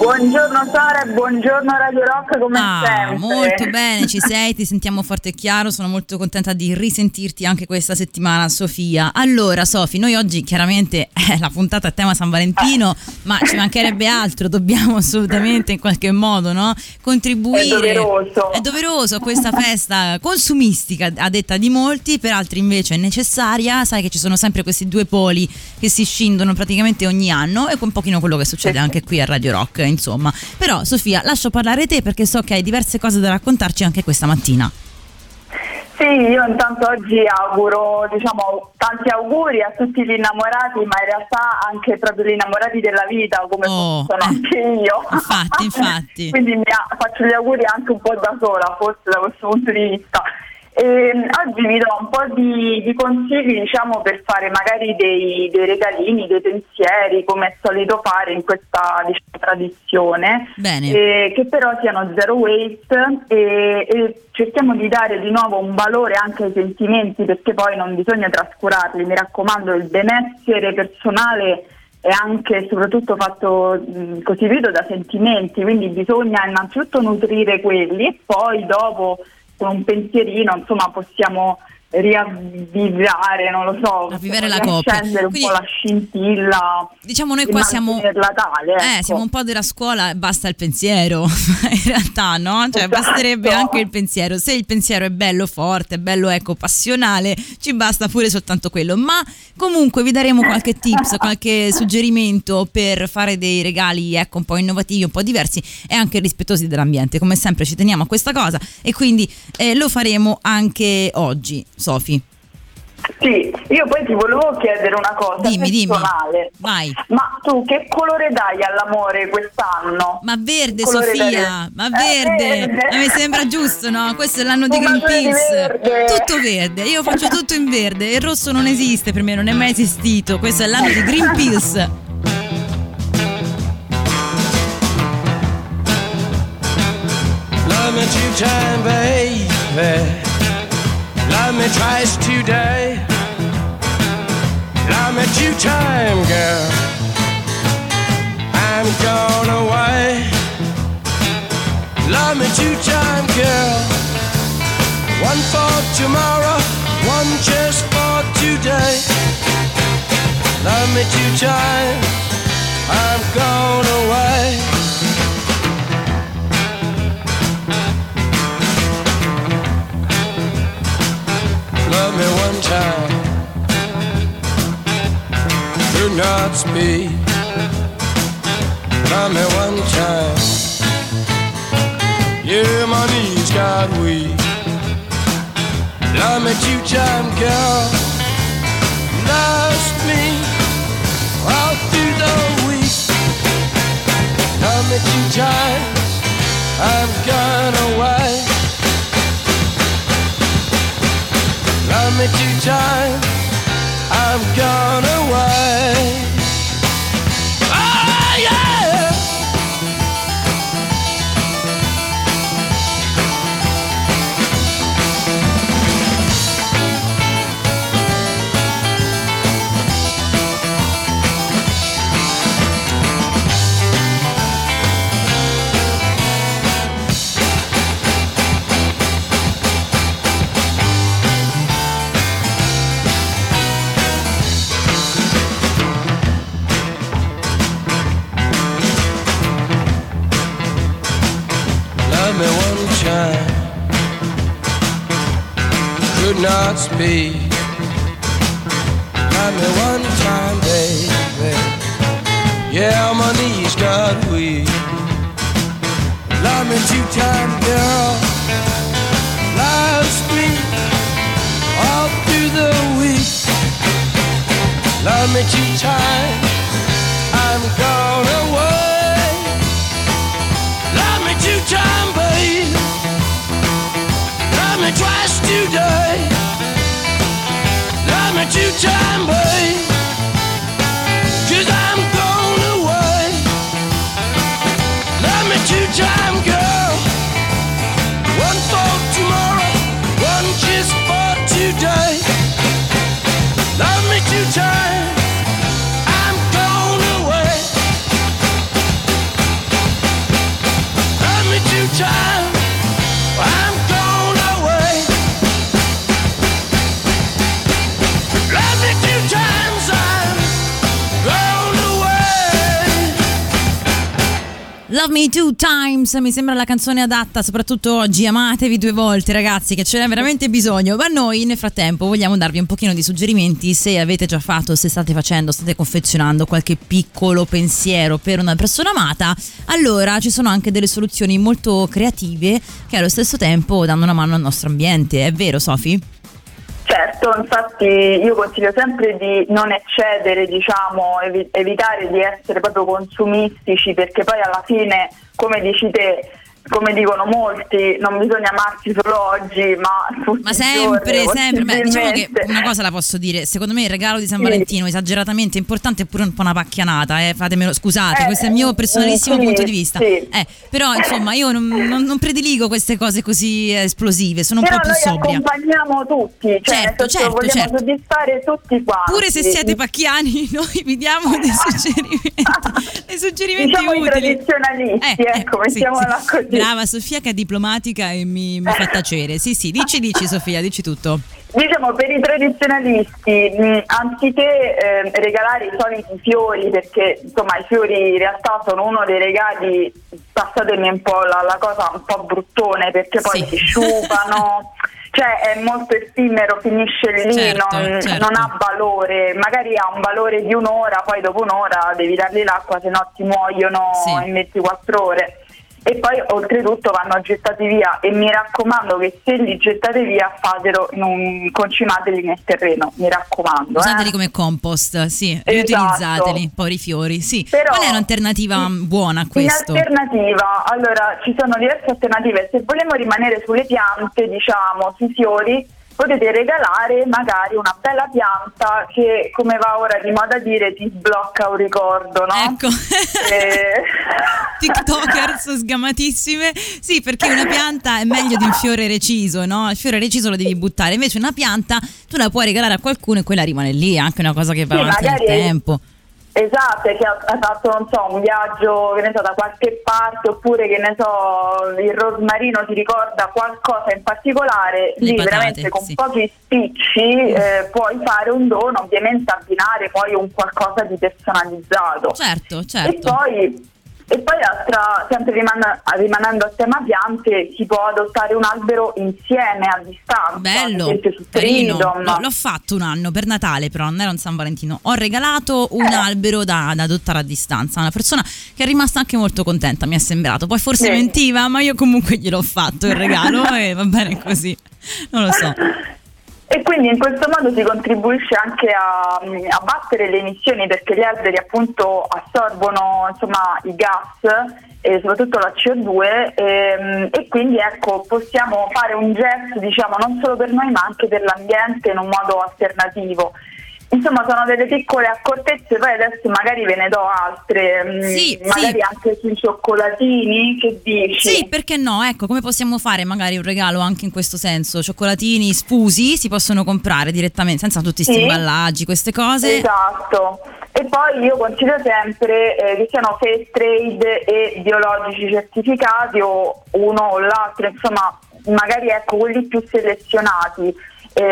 Buongiorno Sara, buongiorno Radio Rock, come sempre. Molto bene, ci sei, ti sentiamo forte e chiaro, sono molto contenta di risentirti anche questa settimana Sofia. Allora Sofi, noi oggi chiaramente è la puntata a tema San Valentino, ma ci mancherebbe altro, dobbiamo assolutamente in qualche modo, no, contribuire. È doveroso a questa festa consumistica, a detta di molti, per altri invece è necessaria. Sai che ci sono sempre questi due poli che si scindono praticamente ogni anno, e un pochino quello che succede anche qui a Radio Rock. Insomma, però Sofia, lascio parlare te perché so che hai diverse cose da raccontarci anche questa mattina. Sì, io intanto oggi auguro, tanti auguri a tutti gli innamorati, ma in realtà anche proprio gli innamorati della vita, come sono anche io. Infatti. Quindi faccio gli auguri anche un po' da sola, forse, da questo punto di vista. E oggi vi do un po' di consigli, per fare magari dei regalini, dei pensieri, come è solito fare in questa tradizione. Bene. Che però siano zero waste, e cerchiamo di dare di nuovo un valore anche ai sentimenti, perché poi non bisogna trascurarli. Mi raccomando, il benessere personale è anche e soprattutto fatto, costituito da sentimenti, quindi bisogna innanzitutto nutrire quelli e poi dopo, con un pensierino, possiamo riavvivare, avvivare la coppia, accendere un po' la scintilla. Noi qua siamo tale, siamo un po' della scuola e basta il pensiero in realtà, no? Esatto. Basterebbe anche il pensiero. Se il pensiero è bello forte, è bello passionale, ci basta pure soltanto quello. Ma comunque vi daremo qualche tips, qualche suggerimento per fare dei regali un po' innovativi, un po' diversi e anche rispettosi dell'ambiente. Come sempre ci teniamo a questa cosa e quindi lo faremo anche oggi. Sofi. Sì, io poi ti volevo chiedere una cosa personale. Vai. Ma tu che colore dai all'amore quest'anno? Ma verde, Sofia, ma verde. Mi sembra giusto, no? Questo è l'anno di Greenpeace. Tutto verde, io faccio tutto in verde. Il rosso non esiste per me, non è mai esistito. Questo è l'anno di Greenpeace. Love me twice today, love me two time, girl. I'm gone away, love me two time, girl. One for tomorrow, one just for today. Love me two time, I'm gone away. Love me one time, do not speak. Love me one time, yeah, my knees got weak. Love me two time, girl, lost me all through the week. Love me two time, I've gone away. Love me two times, I've gone away. Oh yeah! Could not speak. Love me one time, baby. Yeah, my knees got weak. Love me two time, girl. Love's me all through the week. Love me two time, I'm gone away. Love me two time, baby. Love me twice today. Love me two times, babe, 'cause I'm gone away. Love Me Two Times, mi sembra la canzone adatta, soprattutto oggi. Amatevi due volte, ragazzi, che ce n'è veramente bisogno. Ma noi nel frattempo vogliamo darvi un pochino di suggerimenti, se avete già fatto, se state facendo, state confezionando qualche piccolo pensiero per una persona amata. Allora ci sono anche delle soluzioni molto creative che allo stesso tempo danno una mano al nostro ambiente, è vero, Sofi? Certo, infatti io consiglio sempre di non eccedere, diciamo, evitare di essere proprio consumistici, perché poi alla fine, come dici te, come dicono molti, non bisogna amarsi solo oggi, ma tutti sempre, giorni, sempre. Beh, diciamo che una cosa la posso dire, secondo me il regalo di San Valentino esageratamente importante è pure un po' una pacchianata, fatemelo, scusate, questo è il mio personalissimo punto di vista. Sì. Però insomma io non prediligo queste cose così esplosive, sono però un po' più sobria. Noi accompagniamo tutti, cioè certo, vogliamo soddisfare tutti quanti. Pure se siete pacchiani, noi vi diamo dei suggerimenti, dei suggerimenti diciamo utili. I tradizionalisti, mettiamola così. Brava Sofia che è diplomatica e mi fa tacere. Sì, dici Sofia, dici tutto. Diciamo, per i tradizionalisti, anziché regalare i soliti fiori, perché insomma i fiori in realtà sono uno dei regali, passatemi un po' la cosa un po' bruttone, perché poi si sciupano, cioè è molto effimero, finisce lì, certo. Non ha valore, magari ha un valore di un'ora, poi dopo un'ora devi dargli l'acqua, se no ti muoiono in 24 ore. E poi oltretutto vanno gettati via, e mi raccomando che se li gettate via fatelo, non concimateli nel terreno, mi raccomando. Usateli come compost, sì, riutilizzateli, poi i fiori, sì. Però, qual è un'alternativa buona a questo? Un'alternativa, allora ci sono diverse alternative, se vogliamo rimanere sulle piante, diciamo, sui fiori, potete regalare magari una bella pianta che, come va ora di moda dire, ti sblocca un ricordo, no? Ecco, tiktoker sono sgamatissime, sì, perché una pianta è meglio di un fiore reciso, no? Il fiore reciso lo devi buttare, invece una pianta tu la puoi regalare a qualcuno e quella rimane lì, è anche una cosa che va avanti nel tempo. Esatto, che ha fatto, non so, un viaggio, che ne so, da qualche parte, oppure che ne so, il rosmarino ti ricorda qualcosa in particolare, lì veramente con pochi spicci puoi fare un dono, ovviamente abbinare poi un qualcosa di personalizzato. Certo. E poi l'altra, sempre rimanendo a tema piante, si può adottare un albero insieme a distanza. Bello, ad esempio su Freedom. L'ho fatto un anno per Natale, però non era un San Valentino. Ho regalato un albero da adottare a distanza a una persona che è rimasta anche molto contenta, mi è sembrato. Poi forse mentiva, ma io comunque gliel'ho fatto il regalo e va bene così, non lo so. E quindi in questo modo si contribuisce anche a abbattere le emissioni, perché gli alberi appunto assorbono, insomma, i gas e soprattutto la CO2 e quindi ecco possiamo fare un gesto, diciamo, non solo per noi ma anche per l'ambiente in un modo alternativo. Insomma, sono delle piccole accortezze, poi adesso magari ve ne do altre, magari anche sui cioccolatini, che dici? Sì, perché no, ecco, come possiamo fare magari un regalo anche in questo senso? Cioccolatini sfusi si possono comprare direttamente, senza tutti questi imballaggi, queste cose. Esatto. E poi io consiglio sempre che siano fair trade e biologici certificati, o uno o l'altro, insomma, magari ecco quelli più selezionati. Che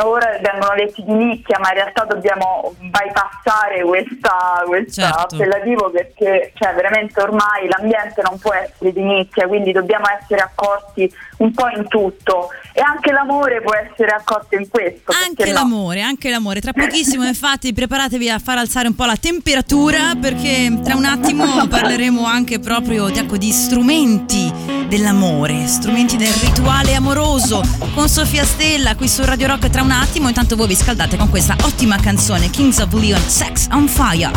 ora vengono letti di nicchia, ma in realtà dobbiamo bypassare questo appellativo, perché cioè, veramente ormai l'ambiente non può essere di nicchia, quindi dobbiamo essere accorti un po' in tutto, e anche l'amore può essere accorto in questo, anche l'amore, no? Anche l'amore, tra pochissimo infatti preparatevi a far alzare un po' la temperatura, perché tra un attimo parleremo anche proprio di strumenti dell'amore, strumenti del rituale amoroso, con Sofia Stella qui su Radio Rock tra un attimo. Intanto voi vi scaldate con questa ottima canzone, Kings of Leon, Sex on Fire.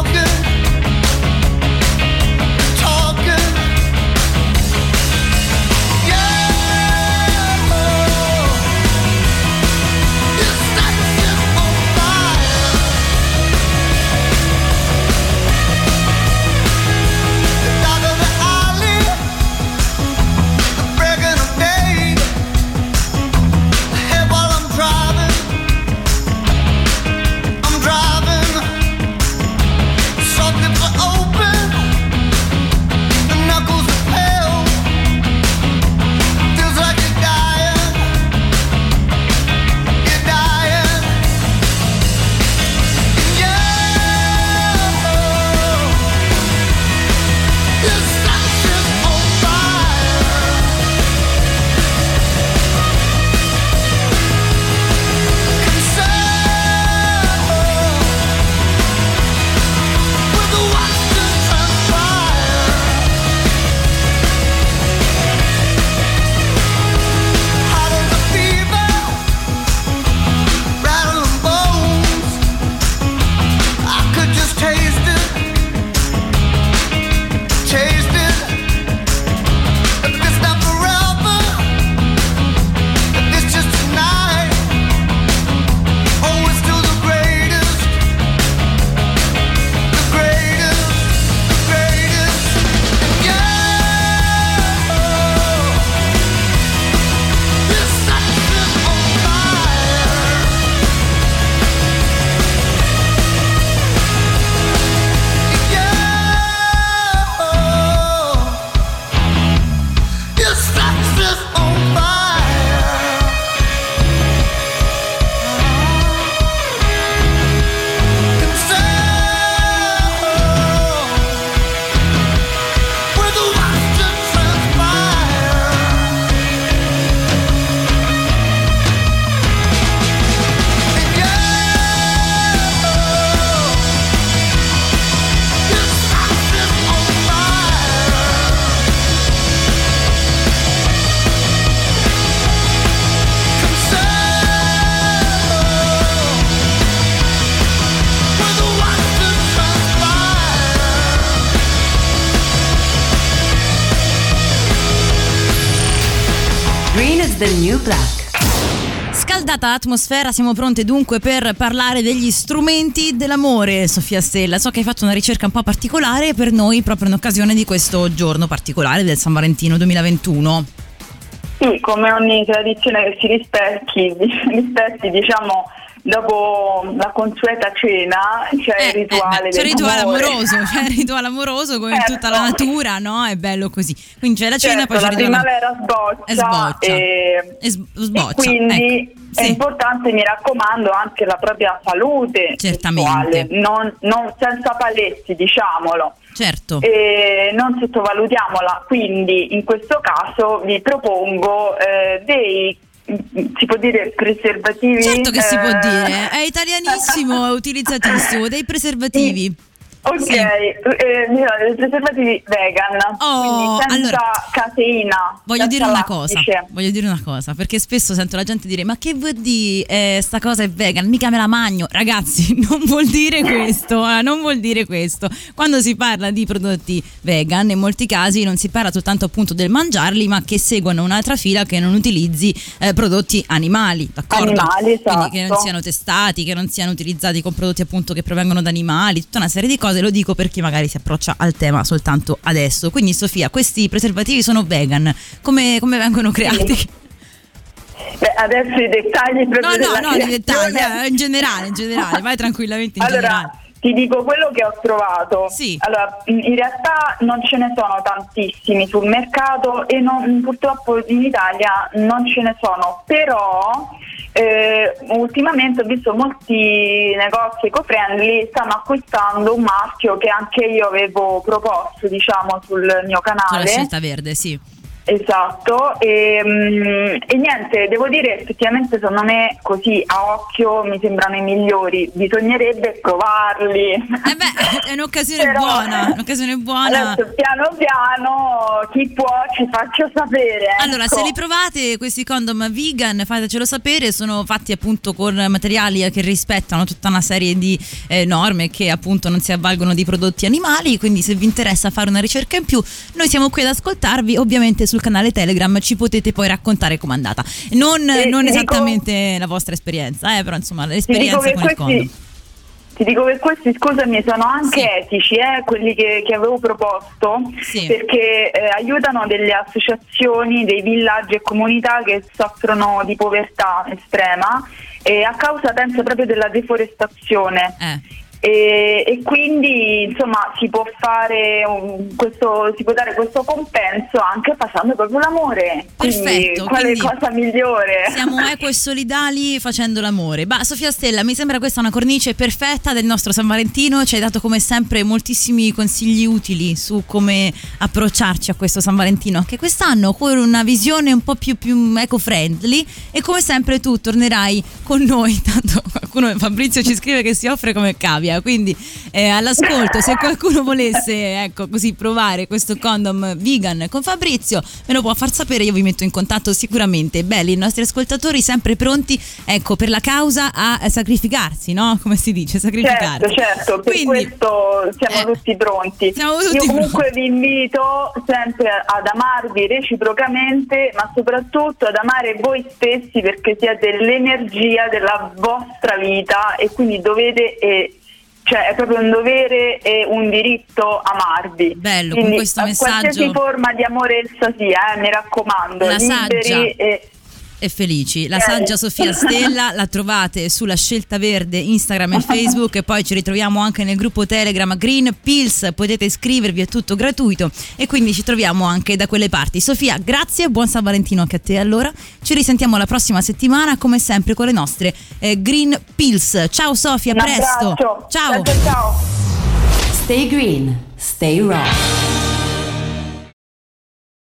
Good. the New Black. Scaldata atmosfera, siamo pronte dunque per parlare degli strumenti dell'amore. Sofia Stella, so che hai fatto una ricerca un po' particolare per noi proprio in occasione di questo giorno particolare del San Valentino 2021. Sì, come ogni tradizione che si rispetti, diciamo, dopo la consueta cena c'è il rituale amoroso come certo. In tutta la natura, no? È bello così. Quindi c'è la cena, certo, poi c'è il rituale. La primavera sboccia. E quindi ecco. È importante, mi raccomando, anche la propria salute. Certamente. Non senza paletti, diciamolo. Certo. E non sottovalutiamola, quindi in questo caso vi propongo dei, si può dire, preservativi? Certo che si può dire, è italianissimo, è utilizzatissimo, dei preservativi. Ok, sì. Preservativi vegan, quindi senza caseina. Voglio dire una cosa, perché spesso sento la gente dire: ma che vuol dire sta cosa è vegan, mica me la magno. Ragazzi, non vuol dire questo, Quando si parla di prodotti vegan, in molti casi non si parla soltanto appunto del mangiarli, ma che seguono un'altra fila, che non utilizzi prodotti animali, d'accordo? Animali, esatto. Quindi che non siano testati, che non siano utilizzati con prodotti appunto che provengono da animali, tutta una serie di cose. Lo dico perché magari si approccia al tema soltanto adesso. Quindi Sofia, questi preservativi sono vegan, come vengono creati? Sì. Beh, adesso i dettagli in generale, vai tranquillamente in generale. Ti dico quello che ho trovato. Sì. Allora, in realtà non ce ne sono tantissimi sul mercato e purtroppo in Italia non ce ne sono, però ultimamente ho visto molti negozi eco-friendly stanno acquistando un marchio che anche io avevo proposto, diciamo, sul mio canale. Con la scelta verde, sì. Esatto, e niente, devo dire, effettivamente secondo me così a occhio mi sembrano i migliori, bisognerebbe provarli. È un'occasione buona. Adesso piano, chi può ci faccia sapere. Ecco. Allora, se li provate questi condom vegan, fatecelo sapere, sono fatti appunto con materiali che rispettano tutta una serie di norme che appunto non si avvalgono di prodotti animali, quindi se vi interessa fare una ricerca in più, noi siamo qui ad ascoltarvi, ovviamente sul canale Telegram ci potete poi raccontare com'è andata, non esattamente la vostra esperienza, però insomma l'esperienza con il condom. Ti dico che questi, scusami, sono anche etici, quelli che avevo proposto, perché aiutano delle associazioni, dei villaggi e comunità che soffrono di povertà estrema e a causa, penso, proprio della deforestazione. E quindi insomma si può fare dare questo compenso anche passando proprio l'amore. Perfetto, quale cosa migliore? Siamo eco e solidali facendo l'amore. Sofia Stella, mi sembra questa una cornice perfetta del nostro San Valentino. Ci hai dato come sempre moltissimi consigli utili su come approcciarci a questo San Valentino anche quest'anno con una visione un po' più eco-friendly, e come sempre tu tornerai con noi. Tanto qualcuno, Fabrizio ci scrive che si offre come cavia. Quindi all'ascolto, se qualcuno volesse così provare questo condom vegan con Fabrizio, me lo può far sapere, io vi metto in contatto sicuramente. Belli i nostri ascoltatori, sempre pronti per la causa a sacrificarsi, no? Come si dice, sacrificarsi. Certo, per quindi, questo siamo tutti pronti. Io comunque vi invito sempre ad amarvi reciprocamente, ma soprattutto ad amare voi stessi, perché siete l'energia della vostra vita e quindi dovete è proprio un dovere e un diritto amarvi. Bello, quindi, con questo messaggio, qualsiasi forma di amorezza sia, mi raccomando, la liberi e felici. La saggia Sofia Stella la trovate sulla Scelta Verde, Instagram e Facebook, e poi ci ritroviamo anche nel gruppo Telegram Greenpeace, potete iscrivervi, è tutto gratuito e quindi ci troviamo anche da quelle parti. Sofia, grazie, buon San Valentino anche a te. Allora, ci risentiamo la prossima settimana come sempre con le nostre Greenpeace. Ciao Sofia, a presto. Ciao. Stay green, stay rock.